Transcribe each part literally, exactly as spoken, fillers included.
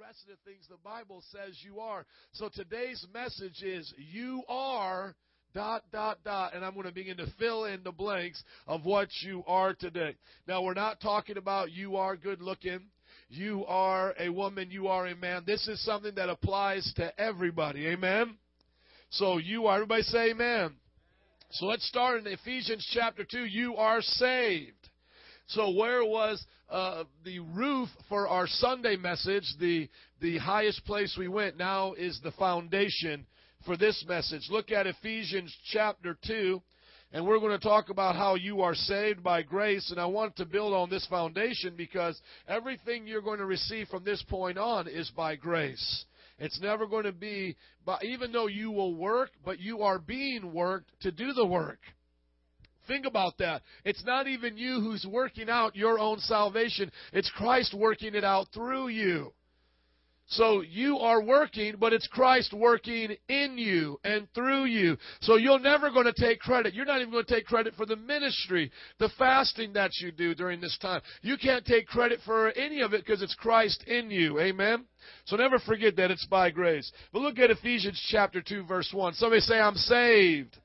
rest of the things the Bible says you are. So today's message is you are dot, dot, dot. And I'm going to begin to fill in the blanks of what you are today. Now, we're not talking about you are good looking. You are a woman. You are a man. This is something that applies to everybody. Amen. So you are. Everybody say amen. So let's start in Ephesians chapter two. You are saved. So where was uh, the roof for our Sunday message? The the highest place we went now is the foundation for this message. Look at Ephesians chapter two, and we're going to talk about how you are saved by grace. And I want to build on this foundation because everything you're going to receive from this point on is by grace. It's never going to be, by, even though you will work, but you are being worked to do the work. Think about that. It's not even you who's working out your own salvation. It's Christ working it out through you. So you are working, but it's Christ working in you and through you. So you're never going to take credit. You're not even going to take credit for the ministry, the fasting that you do during this time. You can't take credit for any of it because it's Christ in you. Amen? So never forget that it's by grace. But look at Ephesians chapter two, verse one. Somebody say, I'm saved.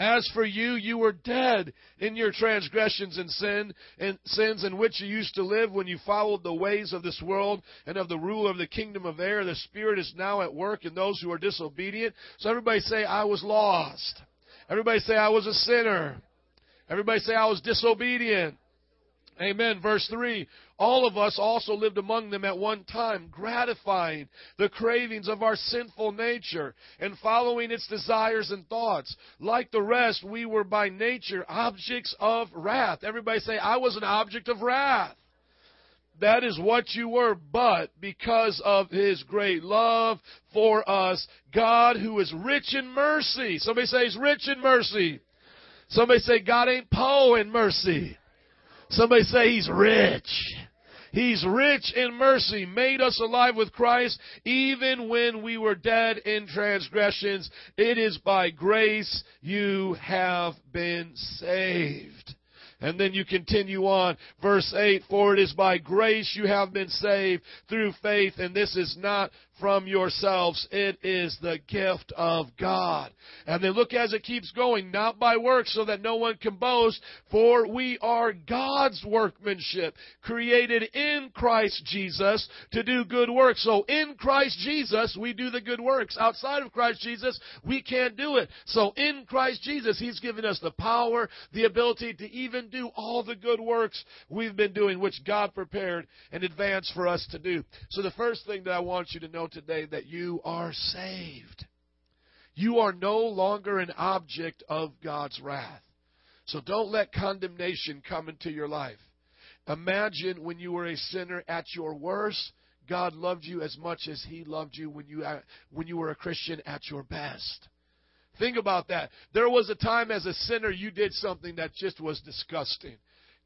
As for you, you were dead in your transgressions and sin and sins in which you used to live when you followed the ways of this world and of the rule of the kingdom of air. The Spirit is now at work in those who are disobedient. So everybody say, I was lost. Everybody say, I was a sinner. Everybody say, I was disobedient. Amen. Verse three, all of us also lived among them at one time, gratifying the cravings of our sinful nature and following its desires and thoughts. Like the rest, we were by nature objects of wrath. Everybody say, I was an object of wrath. That is what you were, but because of His great love for us, God who is rich in mercy. Somebody say, He's rich in mercy. Somebody say, God ain't po in mercy. Somebody say, He's rich. He's rich in mercy, made us alive with Christ, even when we were dead in transgressions. It is by grace you have been saved. And then you continue on, verse eight, for it is by grace you have been saved through faith, and this is not from yourselves. It is the gift of God. And then look as it keeps going, not by works so that no one can boast, for we are God's workmanship, created in Christ Jesus to do good works. So in Christ Jesus, we do the good works. Outside of Christ Jesus, we can't do it. So in Christ Jesus, He's given us the power, the ability to even do all the good works we've been doing, which God prepared in advance for us to do. So the first thing that I want you to know today, that you are saved. You are no longer an object of God's wrath. So don't let condemnation come into your life. Imagine when you were a sinner at your worst, God loved you as much as He loved you when you, when you were a Christian at your best. Think about that. There was a time as a sinner you did something that just was disgusting.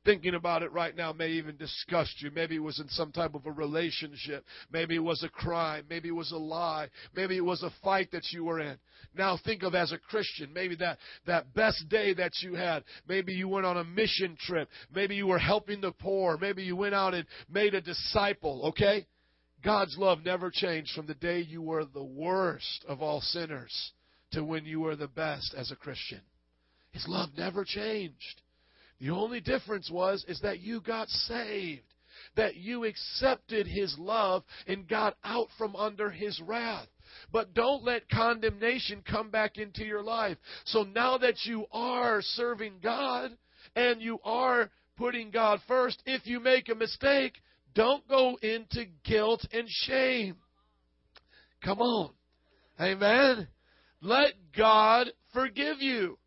Thinking about it right now may even disgust you. Maybe it was in some type of a relationship. Maybe it was a crime. Maybe it was a lie. Maybe it was a fight that you were in. Now think of as a Christian, maybe that, that best day that you had. Maybe you went on a mission trip. Maybe you were helping the poor. Maybe you went out and made a disciple, okay? God's love never changed from the day you were the worst of all sinners to when you were the best as a Christian. His love never changed. The only difference was is that you got saved, that you accepted His love and got out from under His wrath. But don't let condemnation come back into your life. So now that you are serving God and you are putting God first, if you make a mistake, don't go into guilt and shame. Come on. Amen. Let God forgive you.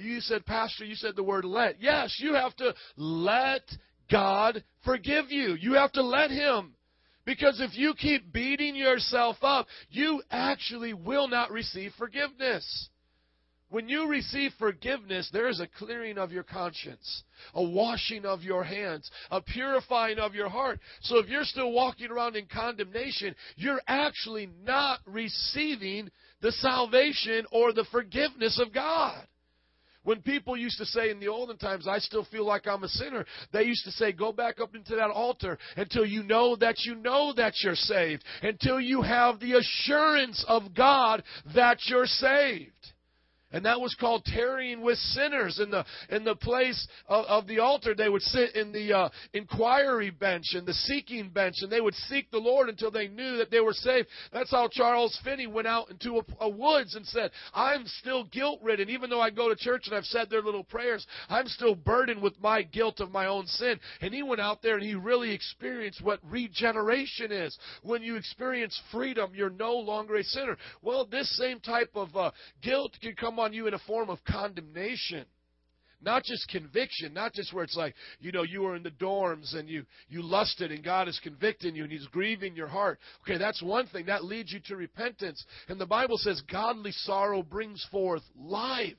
You said, Pastor, you said the word let. Yes, you have to let God forgive you. You have to let Him. Because if you keep beating yourself up, you actually will not receive forgiveness. When you receive forgiveness, there is a clearing of your conscience, a washing of your hands, a purifying of your heart. So if you're still walking around in condemnation, you're actually not receiving the salvation or the forgiveness of God. When people used to say in the olden times, I still feel like I'm a sinner, they used to say, go back up into that altar until you know that you know that you're saved, until you have the assurance of God that you're saved. And that was called tarrying with sinners. In the in the place of, of the altar, they would sit in the uh, inquiry bench and the seeking bench, and they would seek the Lord until they knew that they were saved. That's how Charles Finney went out into a, a woods and said, I'm still guilt-ridden. Even though I go to church and I've said their little prayers, I'm still burdened with my guilt of my own sin. And he went out there and he really experienced what regeneration is. When you experience freedom, you're no longer a sinner. Well, this same type of uh, guilt can come on you in a form of condemnation, not just conviction, not just where it's like, you know, you were in the dorms and you you lusted and God is convicting you and He's grieving your heart. Okay, that's one thing that leads you to repentance. And the Bible says godly sorrow brings forth life.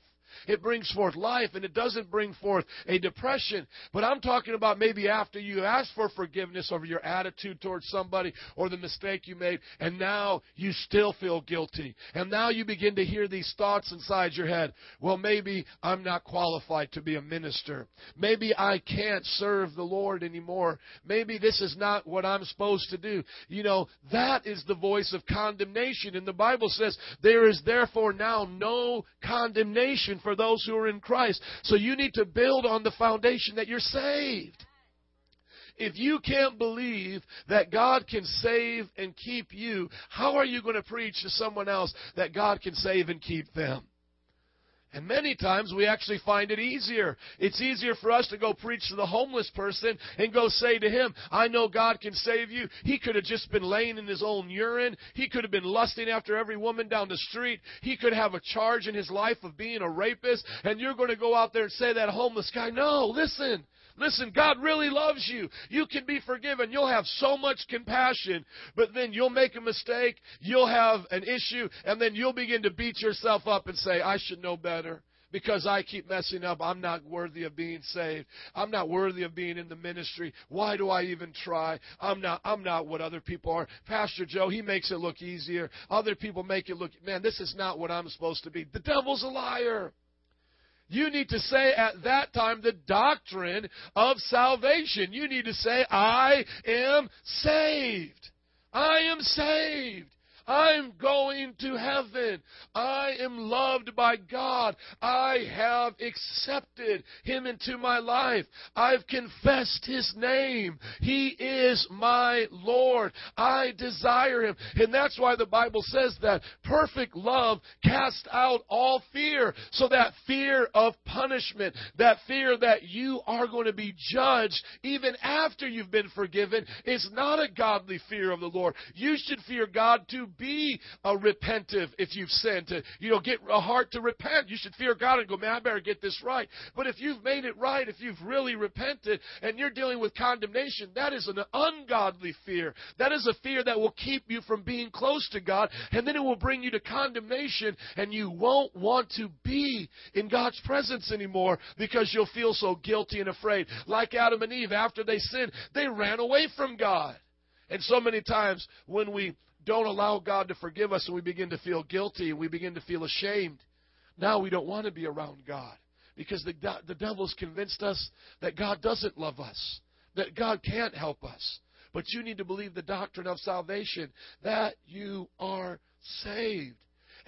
It brings forth life, and it doesn't bring forth a depression. But I'm talking about maybe after you ask for forgiveness over your attitude towards somebody or the mistake you made, and now you still feel guilty. And now you begin to hear these thoughts inside your head. Well, maybe I'm not qualified to be a minister. Maybe I can't serve the Lord anymore. Maybe this is not what I'm supposed to do. You know, that is the voice of condemnation. And the Bible says, there is therefore now no condemnation for those who are in Christ. So you need to build on the foundation that you're saved. If you can't believe that God can save and keep you, how are you going to preach to someone else that God can save and keep them? And many times we actually find it easier. It's easier for us to go preach to the homeless person and go say to him, I know God can save you. He could have just been laying in his own urine. He could have been lusting after every woman down the street. He could have a charge in his life of being a rapist. And you're going to go out there and say to that homeless guy, no, listen. Listen, God really loves you. You can be forgiven. You'll have so much compassion, but then you'll make a mistake, you'll have an issue, and then you'll begin to beat yourself up and say, I should know better. Because I keep messing up, I'm not worthy of being saved. I'm not worthy of being in the ministry. Why do I even try? I'm not I'm not what other people are. Pastor Joe, he makes it look easier. Other people make it look, man, this is not what I'm supposed to be. The devil's a liar. You need to say at that time the doctrine of salvation. You need to say, I am saved. I am saved. I'm going to heaven. I am loved by God. I have accepted Him into my life. I've confessed His name. He is my Lord. I desire Him. And that's why the Bible says that perfect love casts out all fear. So that fear of punishment, that fear that you are going to be judged even after you've been forgiven, is not a godly fear of the Lord. You should fear God to be a repentive if you've sinned, to, you know, get a heart to repent. You should fear God and go, man, I better get this right. But if you've made it right, if you've really repented and you're dealing with condemnation, that is an ungodly fear. That is a fear that will keep you from being close to God, and then it will bring you to condemnation, and you won't want to be in God's presence anymore because you'll feel so guilty and afraid. Like Adam and Eve, after they sinned, they ran away from God. And so many times when we don't allow God to forgive us, and we begin to feel guilty, and we begin to feel ashamed. Now we don't want to be around God because the, the devil's convinced us that God doesn't love us, that God can't help us. But you need to believe the doctrine of salvation, that you are saved.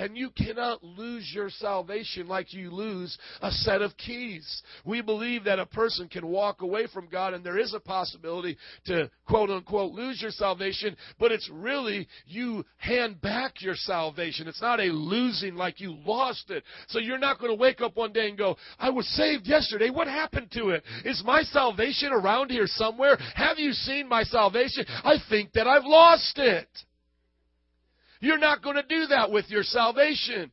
And you cannot lose your salvation like you lose a set of keys. We believe that a person can walk away from God, and there is a possibility to, quote unquote, lose your salvation, but it's really you hand back your salvation. It's not a losing like you lost it. So you're not going to wake up one day and go, I was saved yesterday. What happened to it? Is my salvation around here somewhere? Have you seen my salvation? I think that I've lost it. You're not going to do that with your salvation.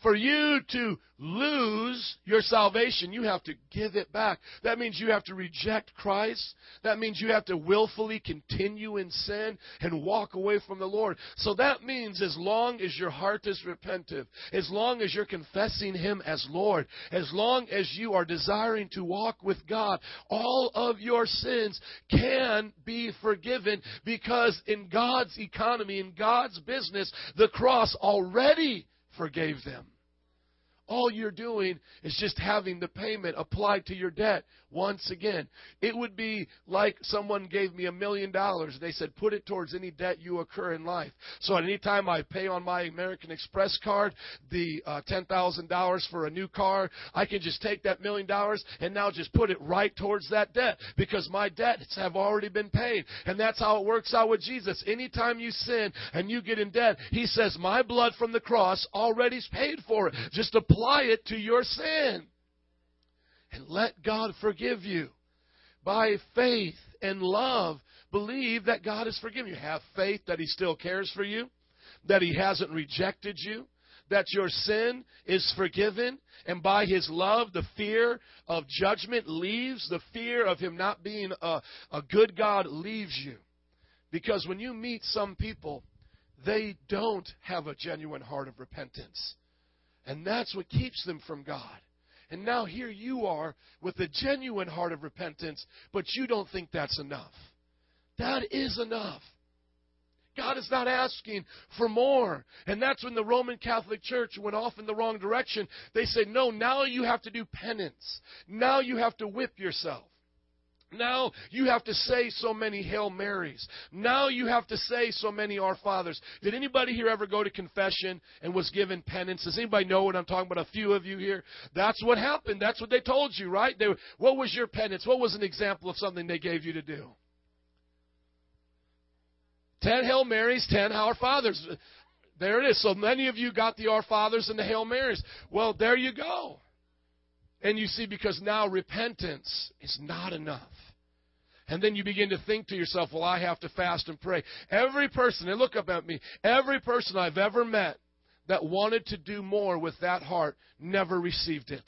For you to lose your salvation, you have to give it back. That means you have to reject Christ. That means you have to willfully continue in sin and walk away from the Lord. So that means as long as your heart is repentive, as long as you're confessing Him as Lord, as long as you are desiring to walk with God, all of your sins can be forgiven because in God's economy, in God's business, the cross already forgave them. all you're doing is just having the payment applied to your debt once again. It would be like someone gave me a million dollars. They said, put it towards any debt you incur in life. So at any time I pay on my American Express card the uh, ten thousand dollars for a new car, I can just take that million dollars and now just put it right towards that debt because my debts have already been paid. And that's how it works out with Jesus. Anytime you sin and you get in debt, he says, my blood from the cross already's paid for it. Just apply it to your sin. And let God forgive you. By faith and love, believe that God has forgiven you. Have faith that he still cares for you, that he hasn't rejected you, that your sin is forgiven, and by his love, the fear of judgment leaves, the fear of him not being a, a good God leaves you. Because when you meet some people, they don't have a genuine heart of repentance. And that's what keeps them from God. And now here you are with a genuine heart of repentance, but you don't think that's enough. That is enough. God is not asking for more. And that's when the Roman Catholic Church went off in the wrong direction. They said, no, now you have to do penance. Now you have to whip yourself. Now you have to say so many Hail Marys. Now you have to say so many Our Fathers. Did anybody here ever go to confession and was given penance? Does anybody know what I'm talking about? A few of you here. That's what happened. That's what they told you, right? They, what was your penance? What was an example of something they gave you to do? Ten Hail Marys, ten Our Fathers. There it is. So many of you got the Our Fathers and the Hail Marys. Well, there you go. And you see, because now repentance is not enough. And then you begin to think to yourself, well, I have to fast and pray. Every person, and look up at me, every person I've ever met that wanted to do more with that heart never received it.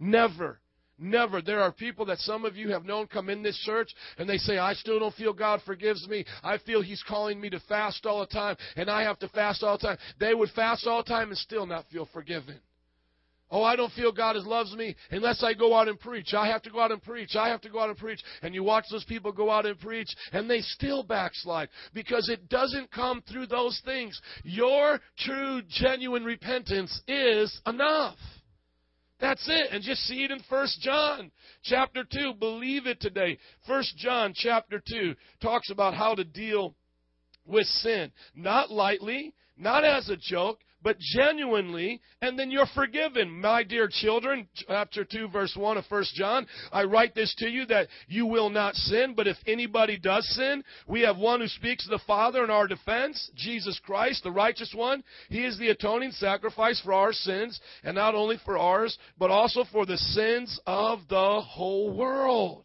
Never. Never. There are people that some of you have known come in this church and they say, I still don't feel God forgives me. I feel he's calling me to fast all the time and I have to fast all the time. They would fast all the time and still not feel forgiven. Oh, I don't feel God loves me unless I go out and preach. I have to go out and preach. I have to go out and preach. And you watch those people go out and preach, and they still backslide because it doesn't come through those things. Your true, genuine repentance is enough. That's it. And just see it in First John chapter two. Believe it today. First John chapter two talks about how to deal with sin. Not lightly, not as a joke, but genuinely, and then you're forgiven. My dear children, chapter two, verse one of First John, I write this to you that you will not sin, but if anybody does sin, we have one who speaks to the Father in our defense, Jesus Christ, the righteous one. He is the atoning sacrifice for our sins, and not only for ours, but also for the sins of the whole world.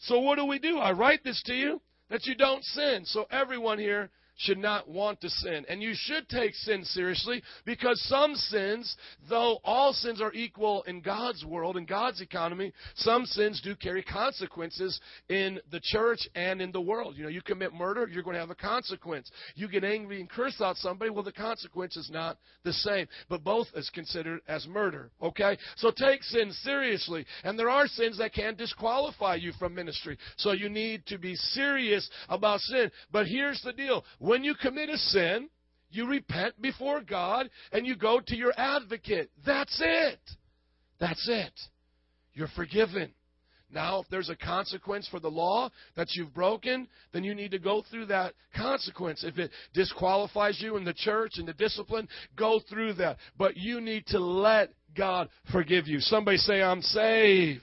So what do we do? I write this to you that you don't sin. So everyone here should not want to sin. And you should take sin seriously because some sins, though all sins are equal in God's world, in God's economy, some sins do carry consequences in the church and in the world. You know, you commit murder, you're going to have a consequence. You get angry and curse out somebody, well, the consequence is not the same. But both is considered as murder, okay? So take sin seriously. And there are sins that can disqualify you from ministry. So you need to be serious about sin. But here's the deal. When you commit a sin, you repent before God and you go to your advocate. That's it. That's it. You're forgiven. Now, if there's a consequence for the law that you've broken, then you need to go through that consequence. If it disqualifies you in the church and the discipline, go through that. But you need to let God forgive you. Somebody say, I'm saved.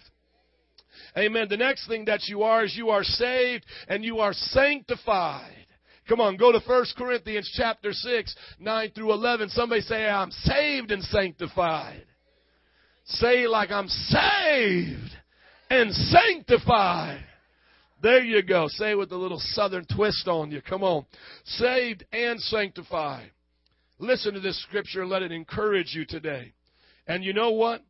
Amen. The next thing that you are is you are saved and you are sanctified. Come on, go to First Corinthians chapter six, nine through eleven. Somebody say, I'm saved and sanctified. Say like I'm saved and sanctified. There you go. Say it with a little southern twist on you. Come on. Saved and sanctified. Listen to this scripture and let it encourage you today. And you know what?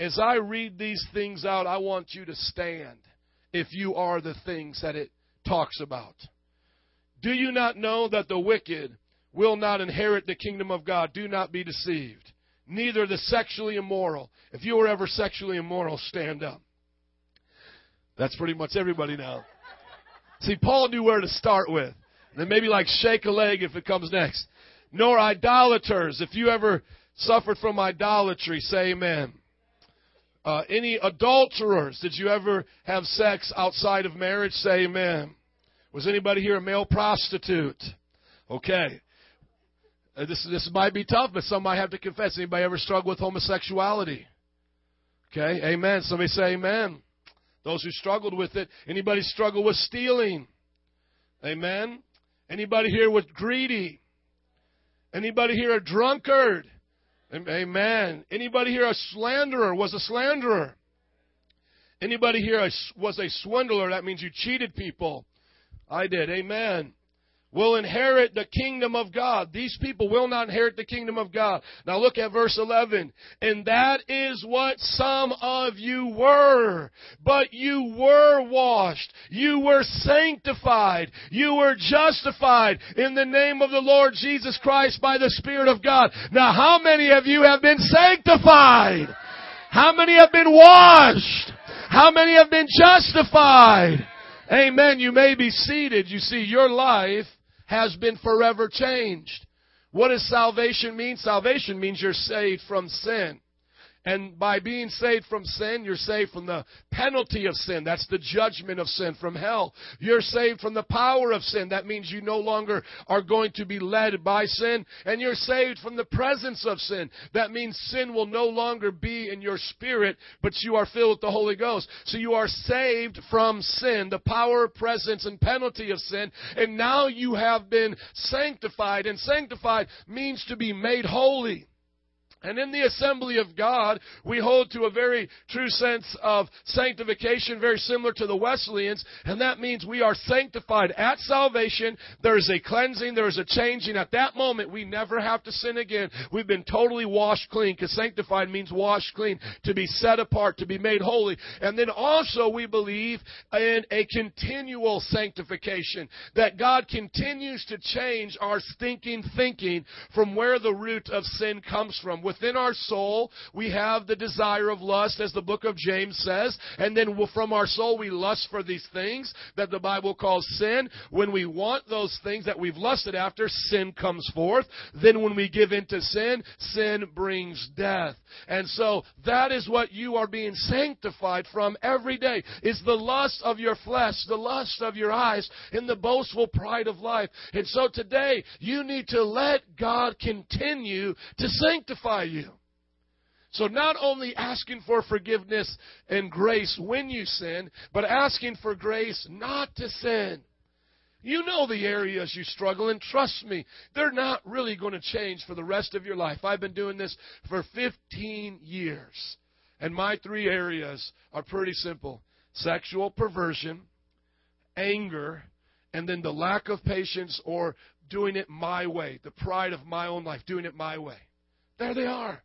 As I read these things out, I want you to stand if you are the things that it talks about. Do you not know that the wicked will not inherit the kingdom of God? Do not be deceived. Neither the sexually immoral. If you were ever sexually immoral, stand up. That's pretty much everybody now. See, Paul knew where to start with. And then maybe like shake a leg if it comes next. Nor idolaters. If you ever suffered from idolatry. Say amen. Uh, any adulterers? Did you ever have sex outside of marriage? Say amen. Was anybody here a male prostitute? Okay. Uh, this, this might be tough, but some might have to confess. Anybody ever struggle with homosexuality? Okay, amen. Somebody say amen. Those who struggled with it. Anybody struggle with stealing? Amen. Anybody here with greedy? Anybody here a drunkard? Amen. Anybody here a slanderer? Was a slanderer? Anybody here a, was a swindler? That means you cheated people. I did. Amen. Will inherit the kingdom of God. These people will not inherit the kingdom of God. Now look at verse eleven. And that is what some of you were. But you were washed. You were sanctified. You were justified in the name of the Lord Jesus Christ by the Spirit of God. Now how many of you have been sanctified? How many have been washed? How many have been justified? Amen. You may be seated. You see, your life has been forever changed. What does salvation mean? Salvation means you're saved from sin. And by being saved from sin, you're saved from the penalty of sin. That's the judgment of sin from hell. You're saved from the power of sin. That means you no longer are going to be led by sin. And you're saved from the presence of sin. That means sin will no longer be in your spirit, but you are filled with the Holy Ghost. So you are saved from sin, the power, presence, and penalty of sin. And now you have been sanctified. And sanctified means to be made holy. And in the assembly of God, we hold to a very true sense of sanctification, very similar to the Wesleyans, and that means we are sanctified at salvation. There is a cleansing, there is a changing. At that moment, we never have to sin again. We've been totally washed clean, because sanctified means washed clean, to be set apart, to be made holy. And then also we believe in a continual sanctification, that God continues to change our stinking thinking from where the root of sin comes from. Within our soul, we have the desire of lust, as the book of James says. And then from our soul, we lust for these things that the Bible calls sin. When we want those things that we've lusted after, sin comes forth. Then when we give in to sin, sin brings death. And so that is what you are being sanctified from every day. It's the lust of your flesh, the lust of your eyes, and the boastful pride of life. And so today, you need to let God continue to sanctify you. So not only asking for forgiveness and grace when you sin, but asking for grace not to sin. You know the areas you struggle, and trust me, they're not really going to change for the rest of your life. I've been doing this for fifteen years, and my three areas are pretty simple. Sexual perversion, anger, and then the lack of patience, or doing it my way, the pride of my own life, doing it my way. There they are.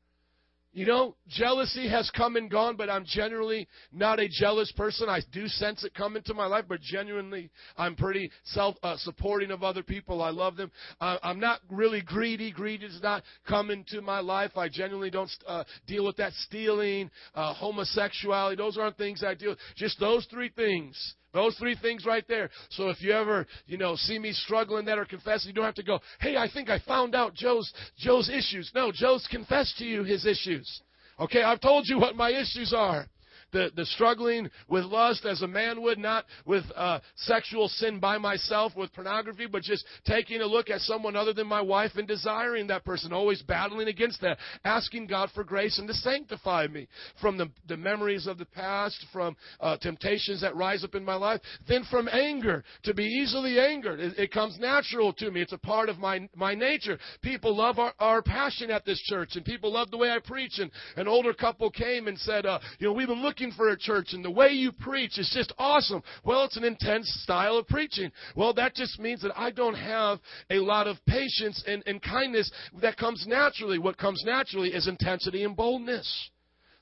You know, jealousy has come and gone, but I'm generally not a jealous person. I do sense it come into my life, but genuinely, I'm pretty self uh, supporting of other people. I love them. Uh, I'm not really greedy. Greed does not come into my life. I genuinely don't uh, deal with that. Stealing, uh, homosexuality, those aren't things I deal with. Just those three things. Those three things right there. So if you ever, you know, see me struggling that or confessing, you don't have to go, hey, I think I found out Joe's Joe's issues. No, Joe's confessed to you his issues. Okay, I've told you what my issues are. The, the struggling with lust as a man would, not with uh, sexual sin by myself, with pornography, but just taking a look at someone other than my wife and desiring that person, always battling against that, asking God for grace and to sanctify me from the, the memories of the past, from uh, temptations that rise up in my life, then from anger, to be easily angered. It, it comes natural to me. It's a part of my my nature. People love our, our passion at this church, and people love the way I preach. And an older couple came and said, uh, you know, we've been looking for a church, and the way you preach is just awesome. Well, it's an intense style of preaching. Well, that just means that I don't have a lot of patience and, and kindness that comes naturally. What comes naturally is intensity and boldness.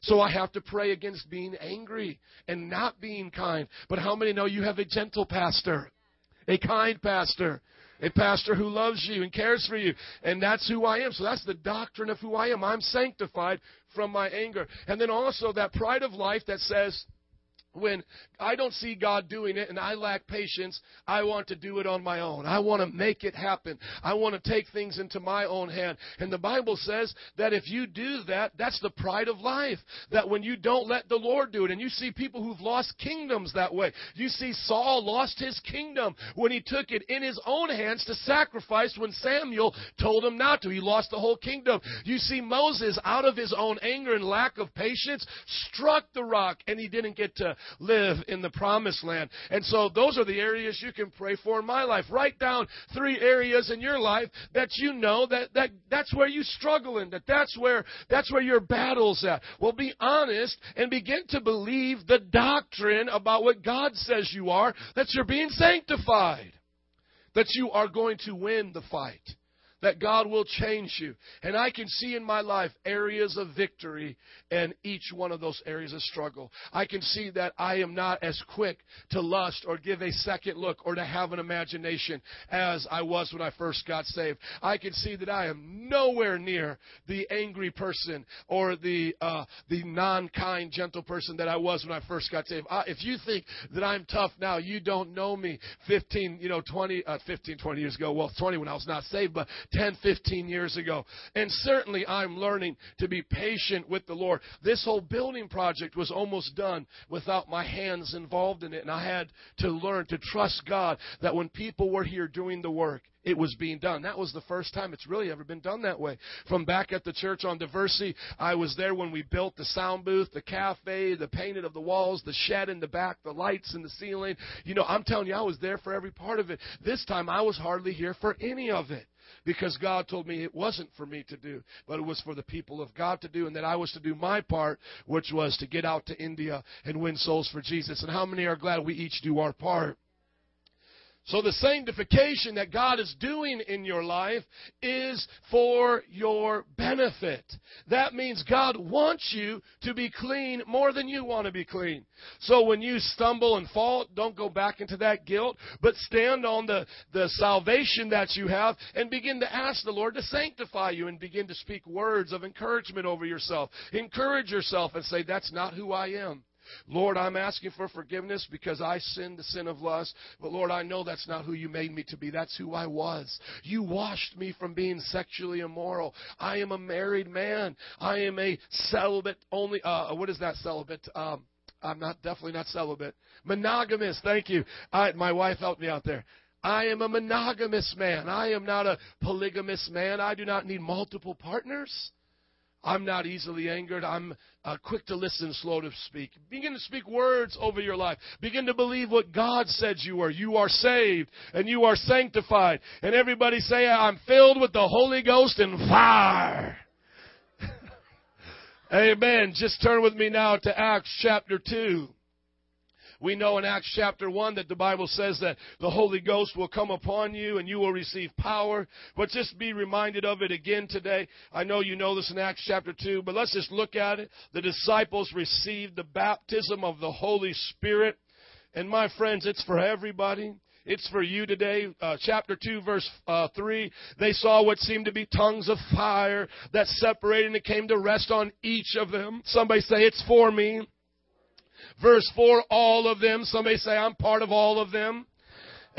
So I have to pray against being angry and not being kind. But how many know you have a gentle pastor, a kind pastor? A pastor who loves you and cares for you. And that's who I am. So that's the doctrine of who I am. I'm sanctified from my anger. And then also that pride of life that says, When I don't see God doing it and I lack patience, I want to do it on my own. I want to make it happen. I want to take things into my own hand. And the Bible says that if you do that, that's the pride of life. That when you don't let the Lord do it, and you see people who've lost kingdoms that way. You see Saul lost his kingdom when he took it in his own hands to sacrifice when Samuel told him not to. He lost the whole kingdom. You see Moses, out of his own anger and lack of patience, struck the rock and he didn't get to live in the promised land. And so those are the areas you can pray for in my life. Write down three areas in your life that you know that, that that's where you struggle in, that that's where, that's where your battle's at. Well, be honest and begin to believe the doctrine about what God says you are, that you're being sanctified, that you are going to win the fight, that God will change you. And I can see in my life areas of victory and each one of those areas of struggle. I can see that I am not as quick to lust or give a second look or to have an imagination as I was when I first got saved. I can see that I am nowhere near the angry person or the uh, the non-kind, gentle person that I was when I first got saved. I, if you think that I'm tough now, you don't know me fifteen, you know, twenty, uh, fifteen, twenty years ago. Well, twenty when I was not saved, but ten, fifteen years ago. And certainly I'm learning to be patient with the Lord. This whole building project was almost done without my hands involved in it. And I had to learn to trust God that when people were here doing the work, it was being done. That was the first time it's really ever been done that way. From back at the church on diversity, I was there when we built the sound booth, the cafe, the painted of the walls, the shed in the back, the lights in the ceiling. You know, I'm telling you, I was there for every part of it. This time I was hardly here for any of it because God told me it wasn't for me to do, but it was for the people of God to do, and that I was to do my part, which was to get out to India and win souls for Jesus. And how many are glad we each do our part? So the sanctification that God is doing in your life is for your benefit. That means God wants you to be clean more than you want to be clean. So when you stumble and fall, don't go back into that guilt, but stand on the, the salvation that you have and begin to ask the Lord to sanctify you and begin to speak words of encouragement over yourself. Encourage yourself and say, that's not who I am. Lord, I'm asking for forgiveness because I sinned the sin of lust. But Lord, I know that's not who you made me to be. That's who I was. You washed me from being sexually immoral. I am a married man. I am a celibate only. Uh, what is that celibate? Um, I'm not definitely not celibate. Monogamous. Thank you. I, my wife helped me out there. I am a monogamous man. I am not a polygamous man. I do not need multiple partners. I'm not easily angered. I'm uh, quick to listen, slow to speak. Begin to speak words over your life. Begin to believe what God said you were. You are saved and you are sanctified. And everybody say, I'm filled with the Holy Ghost and fire. Amen. Just turn with me now to Acts chapter two. We know in Acts chapter one that the Bible says that the Holy Ghost will come upon you and you will receive power. But just be reminded of it again today. I know you know this in Acts chapter two, but let's just look at it. The disciples received the baptism of the Holy Spirit. And my friends, it's for everybody. It's for you today. Uh, chapter two, verse uh, three, they saw what seemed to be tongues of fire that separated and it came to rest on each of them. Somebody say, it's for me. Verse four, all of them. Somebody say, I'm part of all of them.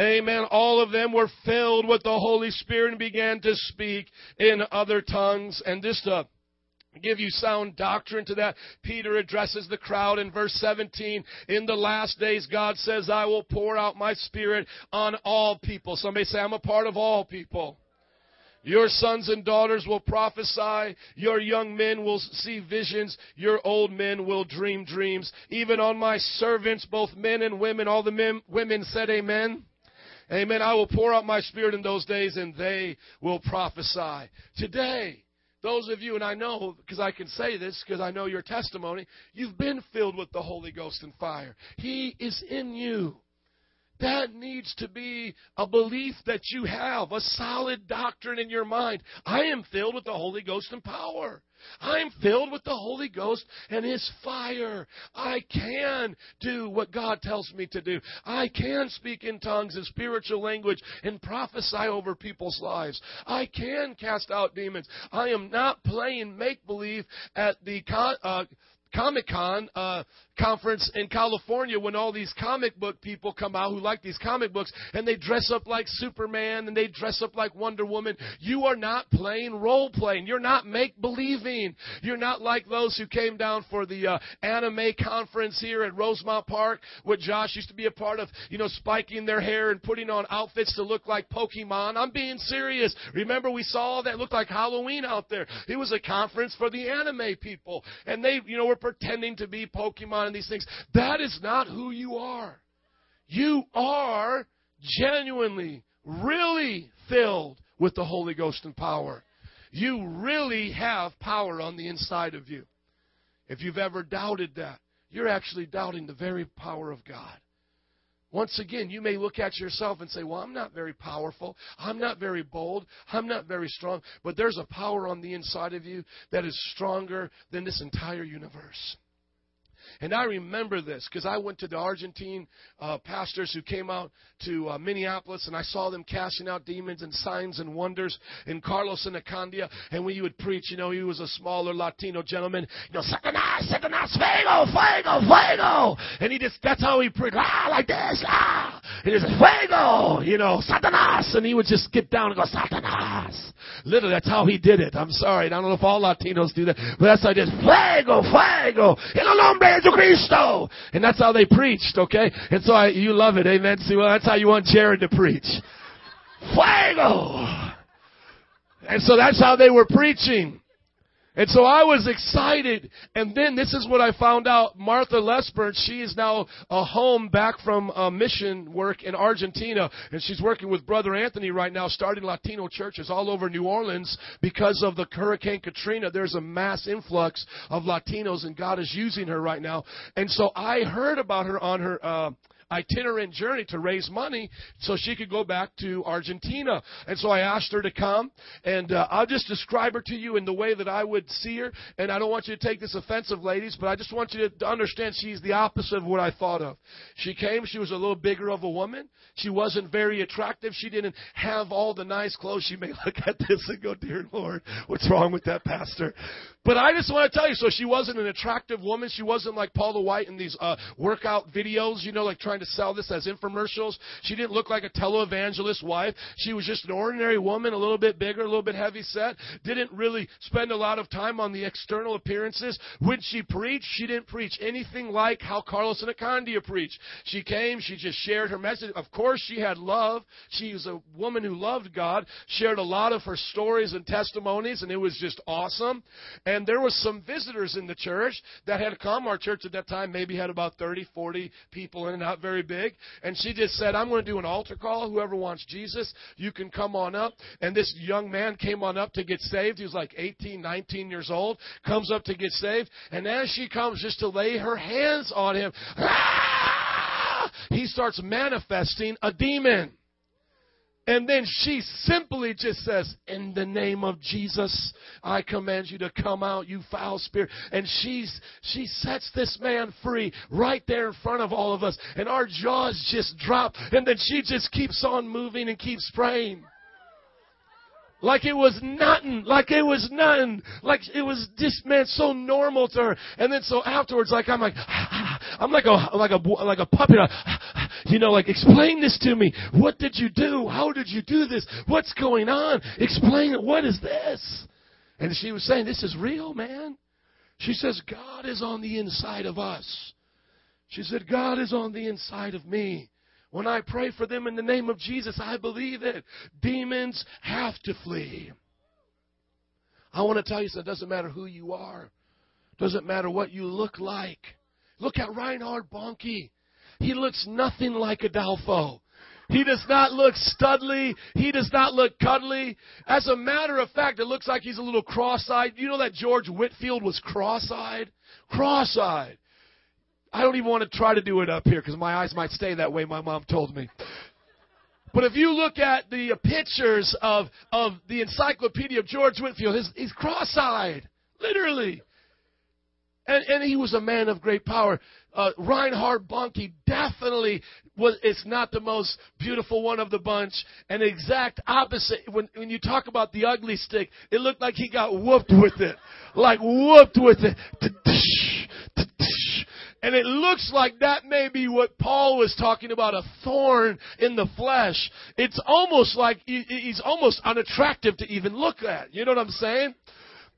Amen. All of them were filled with the Holy Spirit and began to speak in other tongues. And just to give you sound doctrine to that, Peter addresses the crowd in verse seventeen. In the last days, God says, I will pour out my Spirit on all people. Somebody say, I'm a part of all people. Your sons and daughters will prophesy. Your young men will see visions. Your old men will dream dreams. Even on my servants, both men and women, all the men, women said amen. Amen. I will pour out my Spirit in those days, and they will prophesy. Today, those of you, and I know, because I can say this, because I know your testimony, you've been filled with the Holy Ghost and fire. He is in you. That needs to be a belief that you have, a solid doctrine in your mind. I am filled with the Holy Ghost and power. I am filled with the Holy Ghost and His fire. I can do what God tells me to do. I can speak in tongues and spiritual language and prophesy over people's lives. I can cast out demons. I am not playing make-believe at the con- uh, Comic-Con uh, conference in California when all these comic book people come out who like these comic books, and they dress up like Superman and they dress up like Wonder Woman. You are not playing role-playing. You're not make-believing. You're not like those who came down for the uh, anime conference here at Rosemont Park, what Josh used to be a part of, you know, spiking their hair and putting on outfits to look like Pokemon. I'm being serious. Remember, we saw that looked like Halloween out there. It was a conference for the anime people, and they, you know, were pretending to be Pokemon and these things. That is not who you are. You are genuinely, really filled with the Holy Ghost and power. You really have power on the inside of you. If you've ever doubted that, you're actually doubting the very power of God. Once again, you may look at yourself and say, well, I'm not very powerful. I'm not very bold. I'm not very strong. But there's a power on the inside of you that is stronger than this entire universe. And I remember this because I went to the Argentine uh, pastors who came out to uh, Minneapolis, and I saw them casting out demons and signs and wonders. And Carlos Annacondia, and when he would preach, you know, he was a smaller Latino gentleman. You know, Satanás, Satanás, fuego, fuego, fuego. And he just, that's how he preached, ah, like this, ah. And he said, fuego, you know, Satanás. And he would just get down and go, Satanás. Literally, that's how he did it. I'm sorry. I don't know if all Latinos do that, but that's how he did it. Fuego, fuego, el hombre. Cristo. And that's how they preached, okay? And so I, you love it, amen? See, well, that's how you want Jared to preach. Fuego! And so that's how they were preaching. And so I was excited. And then this is what I found out. Martha Lesburn, she is now a home back from uh, mission work in Argentina. And she's working with Brother Anthony right now, starting Latino churches all over New Orleans. Because of the Hurricane Katrina, there's a mass influx of Latinos, and God is using her right now. And so I heard about her on her uh, itinerant journey to raise money so she could go back to Argentina. And so I asked her to come, and uh, I'll just describe her to you in the way that I would see her. And I don't want you to take this offensive, ladies, but I just want you to understand she's the opposite of what I thought of. She came, she was a little bigger of a woman. She wasn't very attractive. She didn't have all the nice clothes. She may look at this and go, dear Lord, what's wrong with that pastor? But I just want to tell you, so she wasn't an attractive woman. She wasn't like Paula White in these uh, workout videos, you know, like trying to sell this as infomercials. She didn't look like a televangelist wife. She was just an ordinary woman, a little bit bigger, a little bit heavy set. Didn't really spend a lot of time on the external appearances. When she preached, she didn't preach anything like how Carlos Annacondia preached. She came, she just shared her message. Of course, she had love. She was a woman who loved God, shared a lot of her stories and testimonies, and it was just awesome. And And there were some visitors in the church that had come. Our church at that time maybe had about thirty, forty people in it, not very big. And she just said, I'm going to do an altar call. Whoever wants Jesus, you can come on up. And this young man came on up to get saved. He was like eighteen, nineteen years old, comes up to get saved. And as she comes just to lay her hands on him, ah! He starts manifesting a demon. And then she simply just says, in the name of Jesus, I command you to come out, you foul spirit. And she's she sets this man free right there in front of all of us. And our jaws just drop. And then she just keeps on moving and keeps praying. Like it was nothing. Like it was nothing. Like it was just, man, so normal to her. And then so afterwards, like I'm like, I'm like a like a like a puppy. You know, like, explain this to me. What did you do? How did you do this? What's going on? Explain it. What is this? And she was saying, this is real, man. She says, God is on the inside of us. She said, God is on the inside of me. When I pray for them in the name of Jesus, I believe it. Demons have to flee. I want to tell you something. It doesn't matter who you are. It doesn't matter what you look like. Look at Reinhard Bonnke. He looks nothing like Adolfo. He does not look studly. He does not look cuddly. As a matter of fact, it looks like he's a little cross-eyed. You know that George Whitefield was cross-eyed? Cross-eyed. I don't even want to try to do it up here because my eyes might stay that way, my mom told me. But if you look at the pictures of, of the encyclopedia of George Whitefield, he's, he's cross-eyed, literally. And, and he was a man of great power. Uh, Reinhard Bonnke definitely was, is not the most beautiful one of the bunch. An exact opposite. When, when you talk about the ugly stick, it looked like he got whooped with it. Like whooped with it. And it looks like that may be what Paul was talking about, a thorn in the flesh. It's almost like he's almost unattractive to even look at. You know what I'm saying?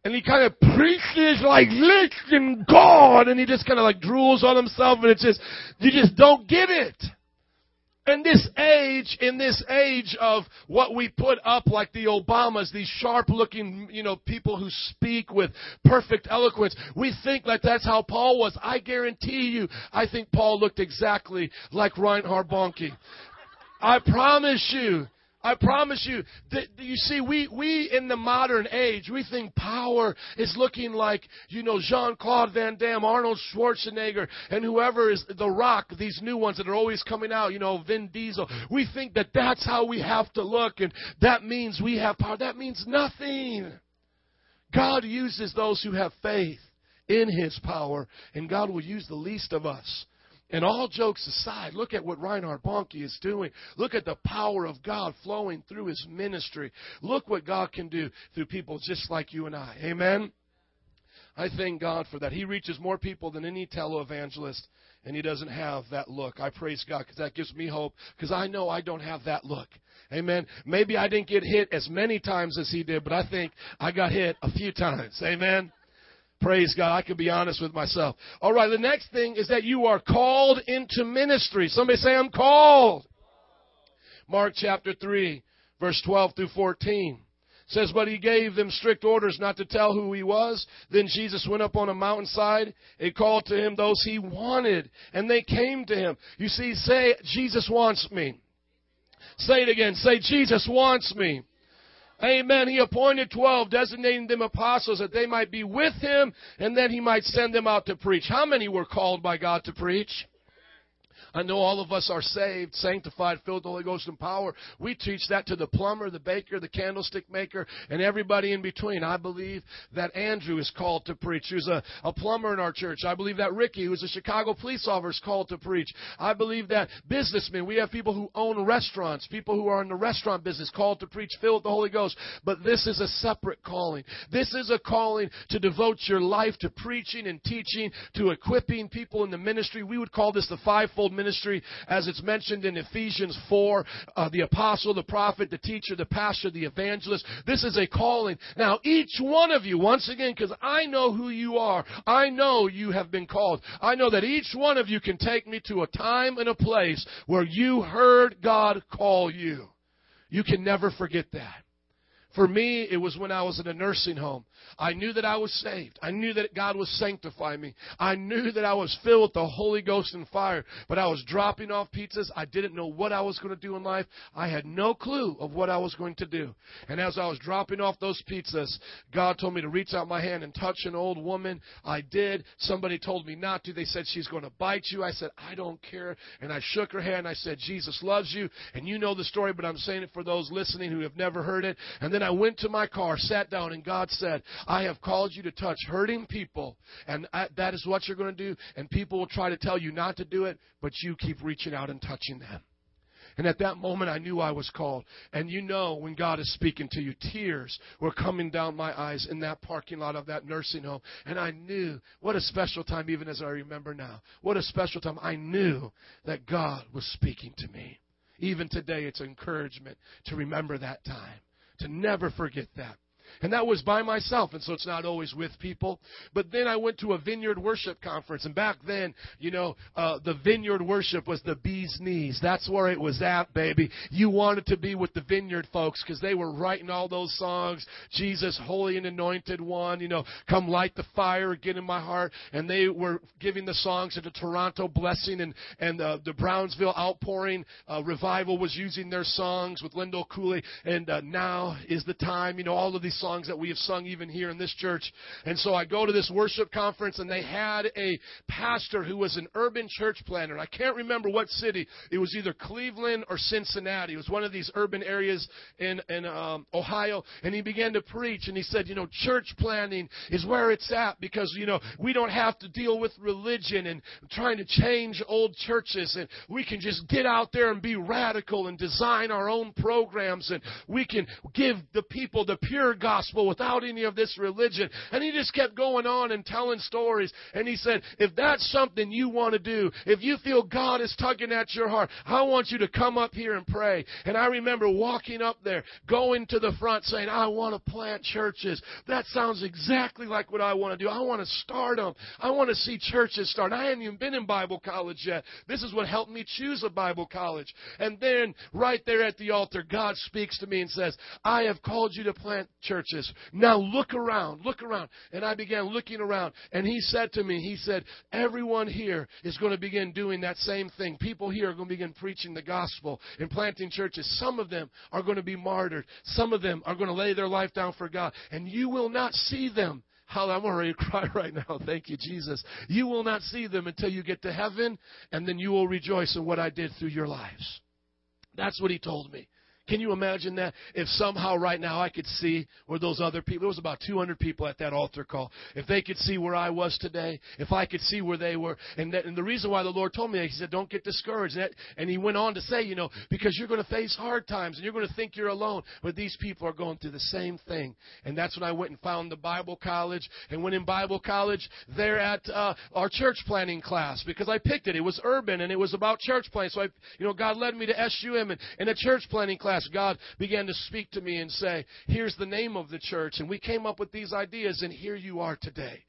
And he kind of preaches like, listen, God, and he just kind of like drools on himself, and it's just, you just don't get it. In this age, in this age of what we put up like the Obamas, these sharp-looking, you know, people who speak with perfect eloquence, we think like that's how Paul was. I guarantee you, I think Paul looked exactly like Reinhard Bonnke. I promise you. I promise you, that, you see, we, we in the modern age, we think power is looking like, you know, Jean-Claude Van Damme, Arnold Schwarzenegger, and whoever is The Rock, these new ones that are always coming out, you know, Vin Diesel. We think that that's how we have to look, and that means we have power. That means nothing. God uses those who have faith in His power, and God will use the least of us. And all jokes aside, look at what Reinhard Bonnke is doing. Look at the power of God flowing through his ministry. Look what God can do through people just like you and I. Amen? I thank God for that. He reaches more people than any televangelist, and he doesn't have that look. I praise God because that gives me hope because I know I don't have that look. Amen? Maybe I didn't get hit as many times as he did, but I think I got hit a few times. Amen? Praise God. I can be honest with myself. All right, the next thing is that you are called into ministry. Somebody say, I'm called. Mark chapter three, verse twelve through fourteen. Says, but he gave them strict orders not to tell who he was. Then Jesus went up on a mountainside and called to him those he wanted, and they came to him. You see, say, Jesus wants me. Say it again. Say, Jesus wants me. Amen. He appointed twelve, designating them apostles that they might be with him and that he might send them out to preach. How many were called by God to preach? I know all of us are saved, sanctified, filled with the Holy Ghost and power. We teach that to the plumber, the baker, the candlestick maker, and everybody in between. I believe that Andrew is called to preach, who's a, a plumber in our church. I believe that Ricky, who's a Chicago police officer, is called to preach. I believe that businessmen, we have people who own restaurants, people who are in the restaurant business, called to preach, filled with the Holy Ghost. But this is a separate calling. This is a calling to devote your life to preaching and teaching, to equipping people in the ministry. We would call this the fivefold ministry. Ministry, as it's mentioned in Ephesians four, uh, the apostle, the prophet, the teacher, the pastor, the evangelist. This is a calling. Now, each one of you, once again, because I know who you are. I know you have been called. I know that each one of you can take me to a time and a place where you heard God call you. You can never forget that. For me, it was when I was in a nursing home. I knew that I was saved. I knew that God was sanctifying me. I knew that I was filled with the Holy Ghost and fire. But I was dropping off pizzas. I didn't know what I was going to do in life. I had no clue of what I was going to do. And as I was dropping off those pizzas, God told me to reach out my hand and touch an old woman. I did. Somebody told me not to. They said, she's going to bite you. I said, I don't care. And I shook her hand. I said, Jesus loves you. And you know the story, but I'm saying it for those listening who have never heard it. And then I went to my car, sat down, and God said, I have called you to touch hurting people, and I, that is what you're going to do, and people will try to tell you not to do it, but you keep reaching out and touching them. And at that moment, I knew I was called. And you know when God is speaking to you, tears were coming down my eyes in that parking lot of that nursing home. And I knew what a special time, even as I remember now, what a special time. I knew that God was speaking to me. Even today, it's encouragement to remember that time. To never forget that. And that was by myself, and so it's not always with people. But then I went to a Vineyard Worship Conference, and back then, you know, uh, the Vineyard Worship was the bee's knees. That's where it was at, baby. You wanted to be with the Vineyard folks because they were writing all those songs, Jesus, Holy and Anointed One, you know, Come Light the Fire, Get in My Heart. And they were giving the songs at the Toronto Blessing, and, and uh, the Brownsville Outpouring uh, Revival was using their songs with Lyndall Cooley, and uh, Now is the Time, you know, all of these songs that we have sung even here in this church. And so I go to this worship conference, and they had a pastor who was an urban church planner. I can't remember what city. It was either Cleveland or Cincinnati. It was one of these urban areas in, in um, Ohio. And he began to preach, and he said, you know, church planning is where it's at because, you know, we don't have to deal with religion and trying to change old churches. And we can just get out there and be radical and design our own programs. And we can give the people the pure gospel, without any of this religion. And he just kept going on and telling stories. And he said, if that's something you want to do, if you feel God is tugging at your heart, I want you to come up here and pray. And I remember walking up there, going to the front saying, I want to plant churches. That sounds exactly like what I want to do. I want to start them. I want to see churches start. I hadn't even been in Bible college yet. This is what helped me choose a Bible college. And then right there at the altar, God speaks to me and says, I have called you to plant churches. Now look around, look around. And I began looking around. And he said to me, he said, everyone here is going to begin doing that same thing. People here are going to begin preaching the gospel and planting churches. Some of them are going to be martyred. Some of them are going to lay their life down for God. And you will not see them. I'm already crying right now. Thank you, Jesus. You will not see them until you get to heaven, and then you will rejoice in what I did through your lives. That's what he told me. Can you imagine that? If somehow right now I could see where those other people, there was about two hundred people at that altar call. If they could see where I was today, if I could see where they were. And, that, and the reason why the Lord told me that, he said, don't get discouraged. And, that, and he went on to say, you know, because you're going to face hard times and you're going to think you're alone. But these people are going through the same thing. And that's when I went and found the Bible college. And when in Bible college, they're at uh, our church planning class because I picked it. It was urban and it was about church planning. So, I, you know, God led me to S U M and, and a church planning class. God began to speak to me and say, here's the name of the church. And we came up with these ideas, and here you are today.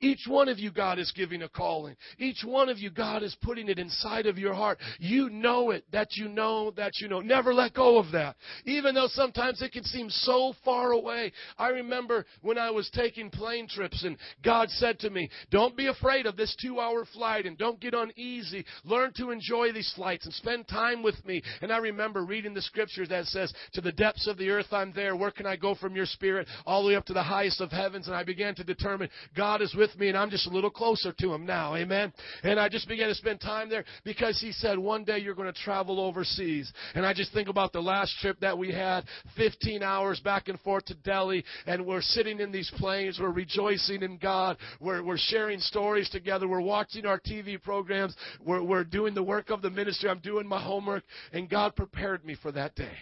Each one of you, God is giving a calling. Each one of you, God is putting it inside of your heart. You know it, that you know, that you know. Never let go of that. Even though sometimes it can seem so far away. I remember when I was taking plane trips and God said to me, don't be afraid of this two-hour flight and don't get uneasy. Learn to enjoy these flights and spend time with me. And I remember reading the scriptures that says, to the depths of the earth I'm there. Where can I go from your spirit? All the way up to the highest of heavens. And I began to determine God is with me, and I'm just a little closer to him now. Amen. And I just began to spend time there because he said, one day you're going to travel overseas. And I just think about the last trip that we had, fifteen hours back and forth to Delhi, and we're sitting in these planes. We're rejoicing in God. We're, we're sharing stories together. We're watching our T V programs. We're, we're doing the work of the ministry. I'm doing my homework, and God prepared me for that day.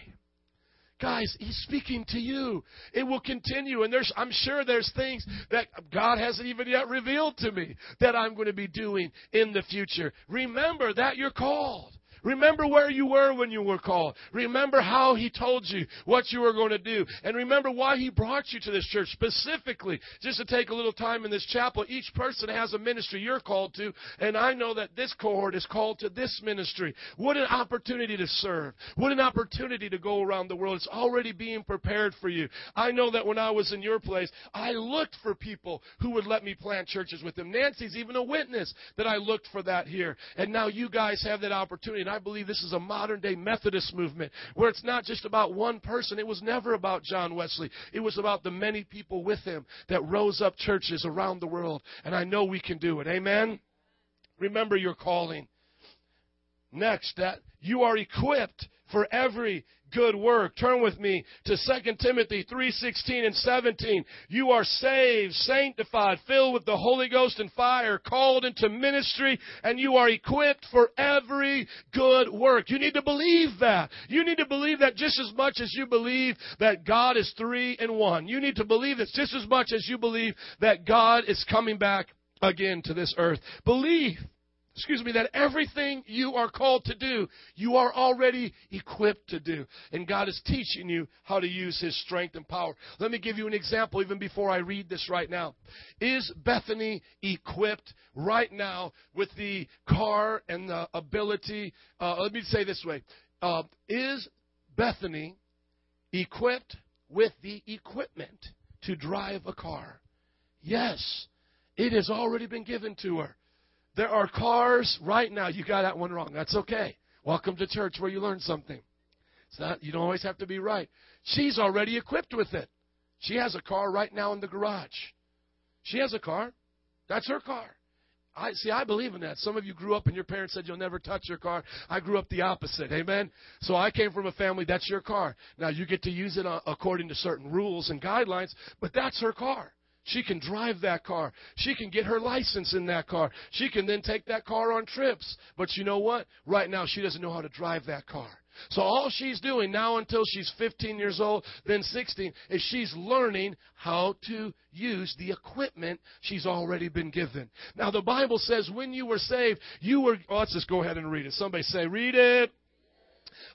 Guys, he's speaking to you. It will continue. And there's, I'm sure there's things that God hasn't even yet revealed to me that I'm going to be doing in the future. Remember that you're called. Remember where you were when you were called. Remember how he told you what you were going to do. And remember why he brought you to this church specifically. Just to take a little time in this chapel, each person has a ministry you're called to. And I know that this cohort is called to this ministry. What an opportunity to serve. What an opportunity to go around the world. It's already being prepared for you. I know that when I was in your place, I looked for people who would let me plant churches with them. Nancy's even a witness that I looked for that here. And now you guys have that opportunity. And I believe this is a modern-day Methodist movement where it's not just about one person. It was never about John Wesley. It was about the many people with him that rose up churches around the world. And I know we can do it. Amen? Remember your calling. Next, that you are equipped for every good work. Turn with me to Second Timothy three sixteen and seventeen. You are saved, sanctified, filled with the Holy Ghost and fire, called into ministry, and you are equipped for every good work. You need to believe that. You need to believe that just as much as you believe that God is three in one. You need to believe this just as much as you believe that God is coming back again to this earth. Believe. Excuse me, that everything you are called to do, you are already equipped to do. And God is teaching you how to use his strength and power. Let me give you an example even before I read this right now. Is Bethany equipped right now with the car and the ability? Uh, let me say it this way. Uh, is Bethany equipped with the equipment to drive a car? Yes, it has already been given to her. There are cars right now. You got that one wrong. That's okay. Welcome to church where you learn something. It's not, you don't always have to be right. She's already equipped with it. She has a car right now in the garage. She has a car. That's her car. I see, I believe in that. Some of you grew up and your parents said you'll never touch your car. I grew up the opposite. Amen? So I came from a family, that's your car. Now, you get to use it according to certain rules and guidelines, but that's her car. She can drive that car. She can get her license in that car. She can then take that car on trips. But you know what? Right now, she doesn't know how to drive that car. So all she's doing now until she's fifteen years old, then sixteen, is she's learning how to use the equipment she's already been given. Now the Bible says when you were saved, you were... Oh, let's just go ahead and read it. Somebody say, read it.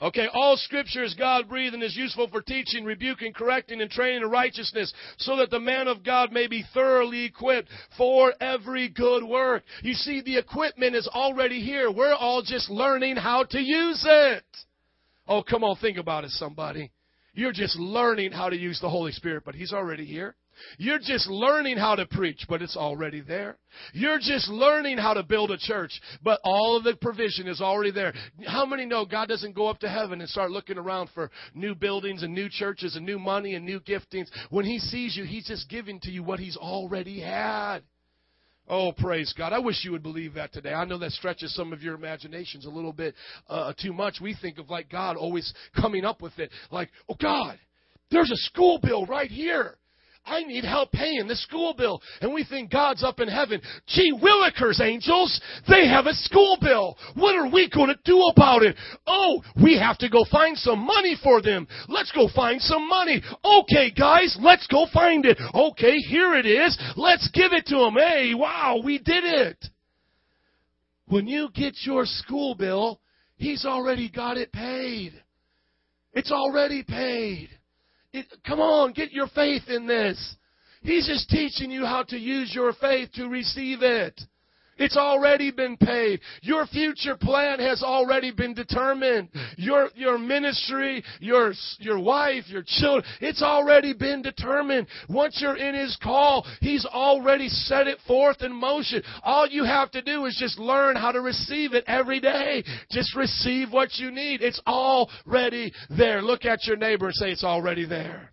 Okay, all Scripture is God-breathed and is useful for teaching, rebuking, correcting, and training in righteousness, so that the man of God may be thoroughly equipped for every good work. You see, the equipment is already here. We're all just learning how to use it. Oh, come on, think about it, somebody. You're just learning how to use the Holy Spirit, but He's already here. You're just learning how to preach, but it's already there. You're just learning how to build a church, but all of the provision is already there. How many know God doesn't go up to heaven and start looking around for new buildings and new churches and new money and new giftings? When He sees you, He's just giving to you what He's already had. Oh, praise God. I wish you would believe that today. I know that stretches some of your imaginations a little bit uh, too much. We think of like God always coming up with it. Like, oh, God, there's a school bill right here. I need help paying the school bill. And we think God's up in heaven. Gee willikers, angels, they have a school bill. What are we going to do about it? Oh, we have to go find some money for them. Let's go find some money. Okay, guys, let's go find it. Okay, here it is. Let's give it to them. Hey, wow, we did it. When you get your school bill, He's already got it paid. It's already paid. It, come on, get your faith in this. He's just teaching you how to use your faith to receive it. It's already been paid. Your future plan has already been determined. Your your ministry, your your wife, your children, it's already been determined. Once you're in His call, He's already set it forth in motion. All you have to do is just learn how to receive it every day. Just receive what you need. It's already there. Look at your neighbor and say, it's already there.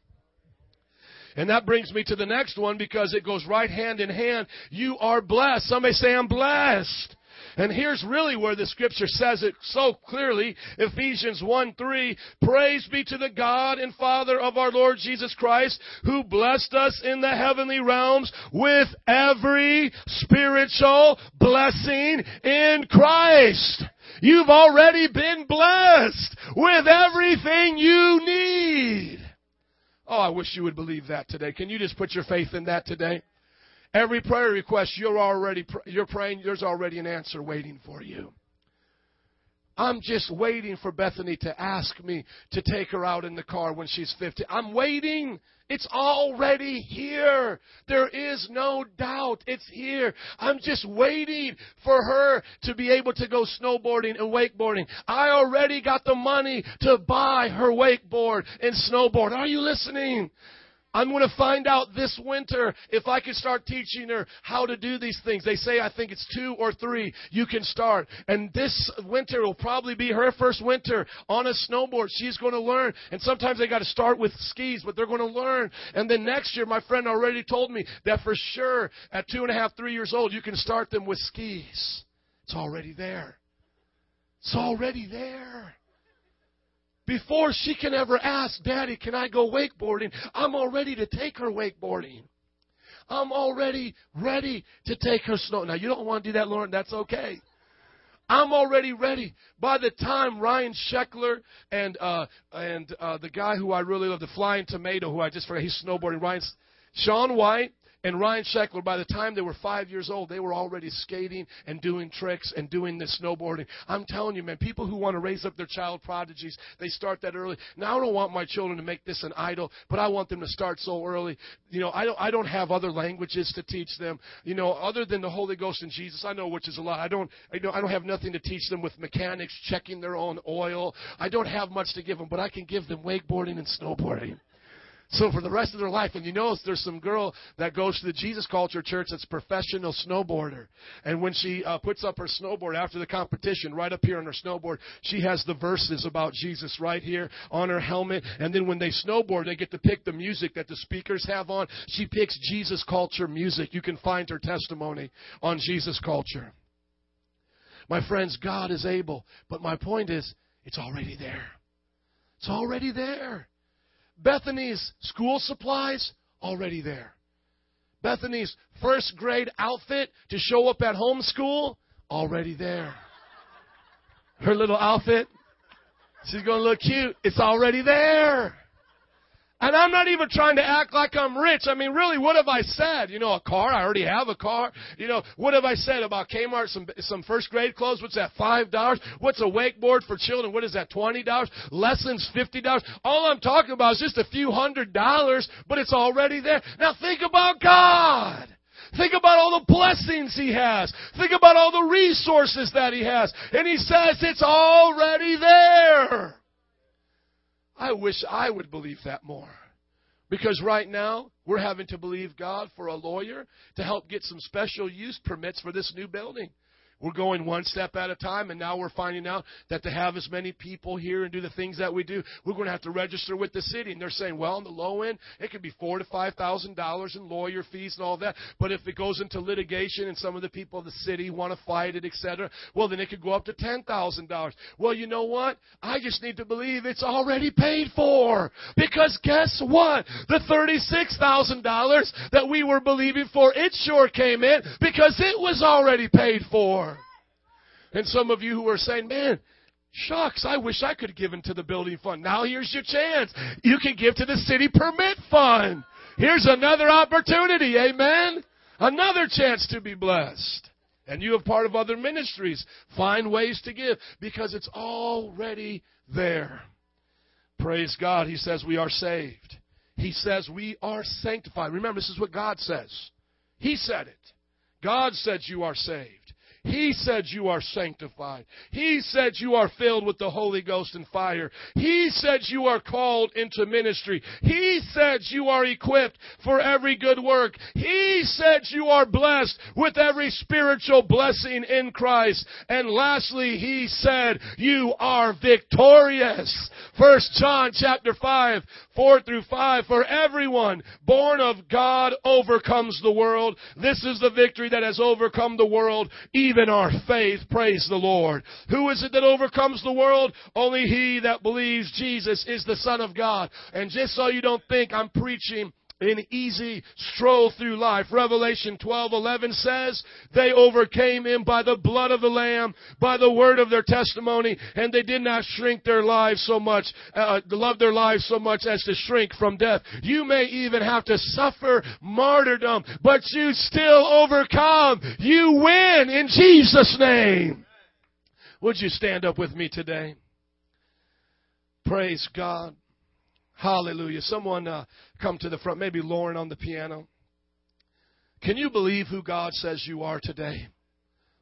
And that brings me to the next one because it goes right hand in hand. You are blessed. Somebody say, I'm blessed. And here's really where the Scripture says it so clearly. Ephesians one three, praise be to the God and Father of our Lord Jesus Christ, who blessed us in the heavenly realms with every spiritual blessing in Christ. You've already been blessed with everything you need. Oh, I wish you would believe that today. Can you just put your faith in that today? Every prayer request you're already you're praying, there's already an answer waiting for you. I'm just waiting for Bethany to ask me to take her out in the car when she's fifteen. I'm waiting. It's already here. There is no doubt. It's here. I'm just waiting for her to be able to go snowboarding and wakeboarding. I already got the money to buy her wakeboard and snowboard. Are you listening? I'm going to find out this winter if I can start teaching her how to do these things. They say, I think it's two or three, you can start. And this winter will probably be her first winter on a snowboard. She's going to learn. And sometimes they got to start with skis, but they're going to learn. And then next year, my friend already told me that for sure at two and a half, three years old, you can start them with skis. It's already there. It's already there. Before she can ever ask, Daddy, can I go wakeboarding? I'm all ready to take her wakeboarding. I'm already ready to take her snow. Now, you don't want to do that, Lauren. That's okay. I'm already ready. By the time Ryan Sheckler and uh, and uh, the guy who I really love, the Flying Tomato, who I just forgot, he's snowboarding, Ryan, Sean White and Ryan Sheckler, by the time they were five years old, they were already skating and doing tricks and doing the snowboarding. I'm telling you, man, people who want to raise up their child prodigies, they start that early. Now, I don't want my children to make this an idol, but I want them to start so early. You know, I don't, I don't have other languages to teach them. You know, other than the Holy Ghost and Jesus, I know, which is a lot. I don't, I don't, I don't have nothing to teach them with mechanics, checking their own oil. I don't have much to give them, but I can give them wakeboarding and snowboarding. So for the rest of their life, and you notice there's some girl that goes to the Jesus Culture church that's a professional snowboarder. And when she uh, puts up her snowboard after the competition, right up here on her snowboard, she has the verses about Jesus right here on her helmet. And then when they snowboard, they get to pick the music that the speakers have on. She picks Jesus Culture music. You can find her testimony on Jesus Culture. My friends, God is able. But my point is, it's already there. It's already there. Bethany's school supplies, already there. Bethany's first grade outfit to show up at homeschool, already there. Her little outfit, She's going to look cute. It's already there. And I'm not even trying to act like I'm rich. I mean, really, what have I said? You know, a car. I already have a car. You know, what have I said about Kmart? Some some first grade clothes. What's that? Five dollars. What's a wakeboard for children? What is that? Twenty dollars. Lessons. Fifty dollars. All I'm talking about is just a few hundred dollars, but it's already there. Now think about God. Think about all the blessings He has. Think about all the resources that He has. And He says it's already there. I wish I would believe that more. Because right now, we're having to believe God for a lawyer to help get some special use permits for this new building. We're going one step at a time, and now we're finding out that to have as many people here and do the things that we do, we're going to have to register with the city. And they're saying, well, on the low end, it could be four thousand to five thousand dollars in lawyer fees and all that. But if it goes into litigation and some of the people of the city want to fight it, et cetera, well, then it could go up to ten thousand dollars. Well, you know what? I just need to believe it's already paid for. Because guess what? The thirty-six thousand dollars that we were believing for, it sure came in because it was already paid for. And some of you who are saying, man, shucks, I wish I could have given to the building fund. Now here's your chance. You can give to the city permit fund. Here's another opportunity, amen? Another chance to be blessed. And you have part of other ministries. Find ways to give because it's already there. Praise God. He says we are saved. He says we are sanctified. Remember, this is what God says. He said it. God says you are saved. He said you are sanctified. He said you are filled with the Holy Ghost and fire. He said you are called into ministry. He said you are equipped for every good work. He said you are blessed with every spiritual blessing in Christ. And lastly, He said you are victorious. First John chapter five, four through five, for everyone born of God overcomes the world. This is the victory that has overcome the world, even our faith. Praise the Lord. Who is it that overcomes the world? Only he that believes Jesus is the Son of God. And just so you don't think I'm preaching an easy stroll through life, Revelation twelve eleven says, they overcame him by the blood of the Lamb, by the word of their testimony, and they did not shrink their lives so much, uh, love their lives so much as to shrink from death. You may even have to suffer martyrdom, but you still overcome. You win in Jesus' name. Would you stand up with me today? Praise God. Hallelujah. Someone uh, come to the front. Maybe Lauren on the piano. Can you believe who God says you are today?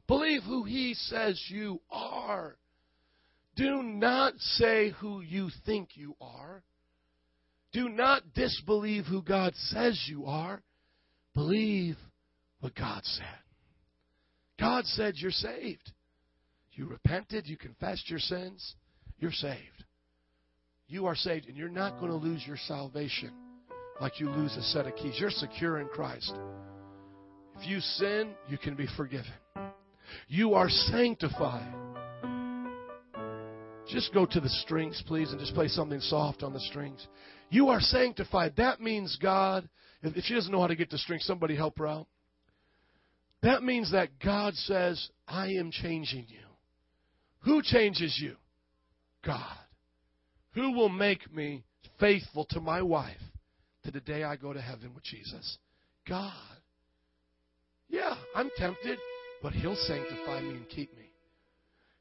Believe who He says you are. Do not say who you think you are. Do not disbelieve who God says you are. Believe what God said. God said you're saved. You repented. You confessed your sins. You're saved. You are saved, and you're not going to lose your salvation like you lose a set of keys. You're secure in Christ. If you sin, you can be forgiven. You are sanctified. Just go to the strings, please, and just play something soft on the strings. You are sanctified. That means God, if she doesn't know how to get the strings, somebody help her out. That means that God says, I am changing you. Who changes you? God. Who will make me faithful to my wife to the day I go to heaven with Jesus? God. Yeah, I'm tempted, but He'll sanctify me and keep me.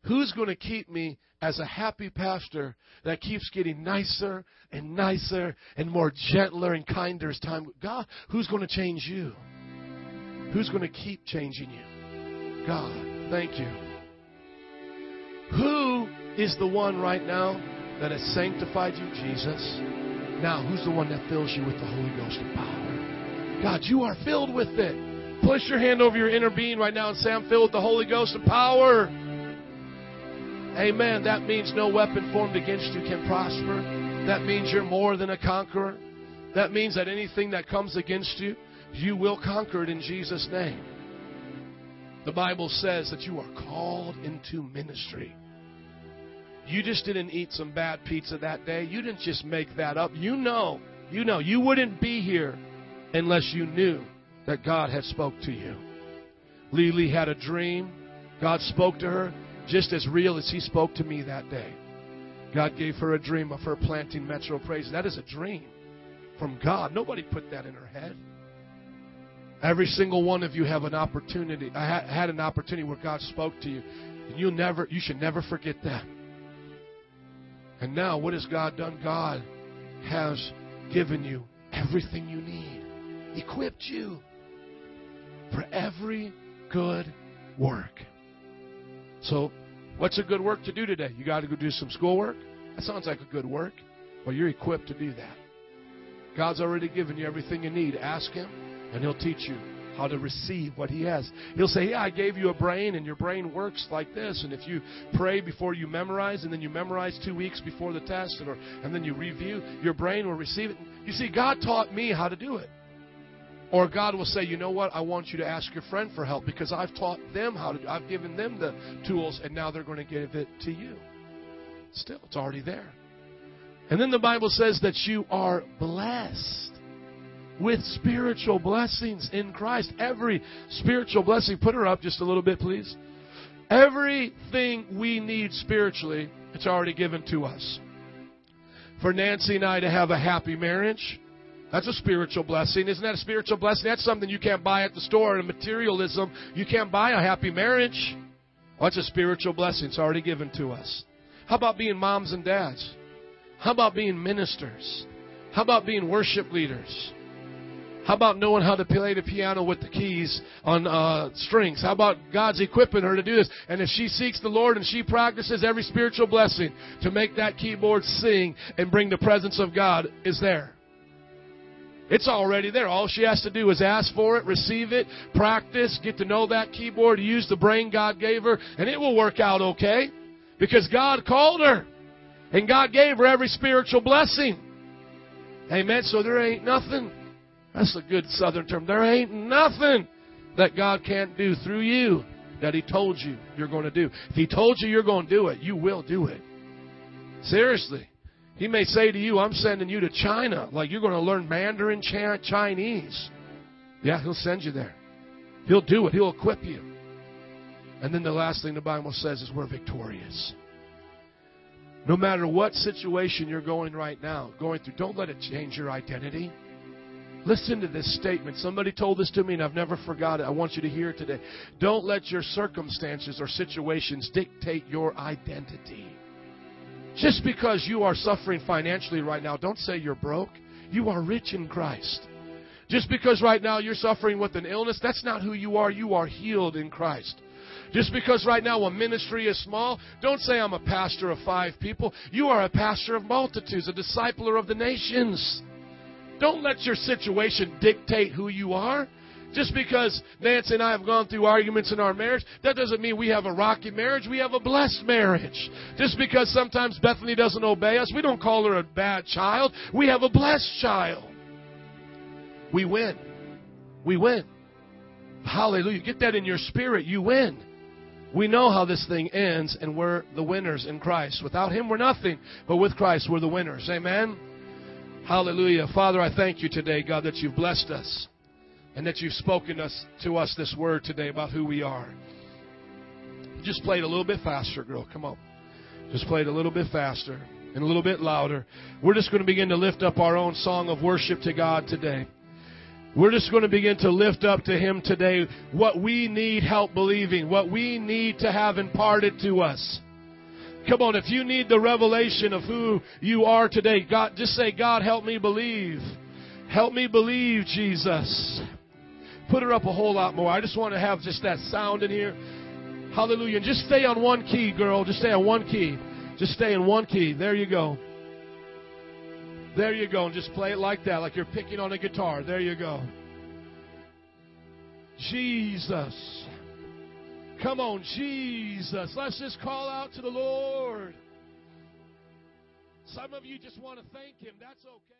Who's going to keep me as a happy pastor that keeps getting nicer and nicer and more gentler and kinder as time? God. Who's going to change you? Who's going to keep changing you? God, thank you. Who is the one right now that has sanctified you, Jesus? Now, who's the one that fills you with the Holy Ghost and power? God, you are filled with it. Push your hand over your inner being right now and say, I'm filled with the Holy Ghost and power. Amen. That means no weapon formed against you can prosper. That means you're more than a conqueror. That means that anything that comes against you, you will conquer it in Jesus' name. The Bible says that you are called into ministry. You just didn't eat some bad pizza that day. You didn't just make that up. You know, you know, you wouldn't be here unless you knew that God had spoke to you. Lily had a dream. God spoke to her just as real as He spoke to me that day. God gave her a dream of her planting Metro Praise. That is a dream from God. Nobody put that in her head. Every single one of you have an opportunity. I had an opportunity where God spoke to you. And you never, you should never forget that. And now, what has God done? God has given you everything you need, equipped you for every good work. So, what's a good work to do today? You got to go do some schoolwork? That sounds like a good work. Well, you're equipped to do that. God's already given you everything you need. Ask Him, and He'll teach you how to receive what He has. He'll say, yeah, I gave you a brain, and your brain works like this. And if you pray before you memorize, and then you memorize two weeks before the test, and, or, and then you review, your brain will receive it. You see, God taught me how to do it. Or God will say, you know what, I want you to ask your friend for help because I've taught them how to do it. I've given them the tools, and now they're going to give it to you. Still, it's already there. And then the Bible says that you are blessed with spiritual blessings in Christ. Every spiritual blessing. Put her up just a little bit, please. Everything we need spiritually, it's already given to us. For Nancy and I to have a happy marriage, that's a spiritual blessing. Isn't that a spiritual blessing? That's something you can't buy at the store. In materialism, you can't buy a happy marriage. Well, that's a spiritual blessing. It's already given to us. How about being moms and dads? How about being ministers? How about being worship leaders? How about knowing how to play the piano with the keys on uh, strings? How about God's equipping her to do this? And if she seeks the Lord and she practices every spiritual blessing to make that keyboard sing and bring the presence of God is there. It's already there. All she has to do is ask for it, receive it, practice, get to know that keyboard, use the brain God gave her, and it will work out okay because God called her and God gave her every spiritual blessing. Amen. So there ain't nothing. That's a good southern term. There ain't nothing that God can't do through you that He told you you're going to do. If He told you you're going to do it, you will do it. Seriously. He may say to you, I'm sending you to China. Like you're going to learn Mandarin Chinese. Yeah, He'll send you there. He'll do it. He'll equip you. And then the last thing the Bible says is we're victorious. No matter what situation you're going right now, going through, don't let it change your identity. Listen to this statement. Somebody told this to me and I've never forgot it. I want you to hear it today. Don't let your circumstances or situations dictate your identity. Just because you are suffering financially right now, don't say you're broke. You are rich in Christ. Just because right now you're suffering with an illness, that's not who you are. You are healed in Christ. Just because right now a ministry is small, don't say I'm a pastor of five people. You are a pastor of multitudes, a discipler of the nations. Don't let your situation dictate who you are. Just because Nancy and I have gone through arguments in our marriage, that doesn't mean we have a rocky marriage. We have a blessed marriage. Just because sometimes Bethany doesn't obey us, we don't call her a bad child. We have a blessed child. We win. We win. Hallelujah. Get that in your spirit. You win. We know how this thing ends, and we're the winners in Christ. Without Him, we're nothing. But with Christ, we're the winners. Amen? Hallelujah. Father, I thank you today, God, that you've blessed us and that you've spoken us, to us this word today about who we are. Just play it a little bit faster, girl. Come on. Just play it a little bit faster and a little bit louder. We're just going to begin to lift up our own song of worship to God today. We're just going to begin to lift up to Him today what we need help believing, what we need to have imparted to us. Come on, if you need the revelation of who you are today, God, just say, God, help me believe. Help me believe, Jesus. Put her up a whole lot more. I just want to have just that sound in here. Hallelujah. And just stay on one key, girl. Just stay on one key. Just stay in one key. There you go. There you go. And just play it like that, like you're picking on a guitar. There you go. Jesus. Come on, Jesus. Let's just call out to the Lord. Some of you just want to thank Him. That's okay.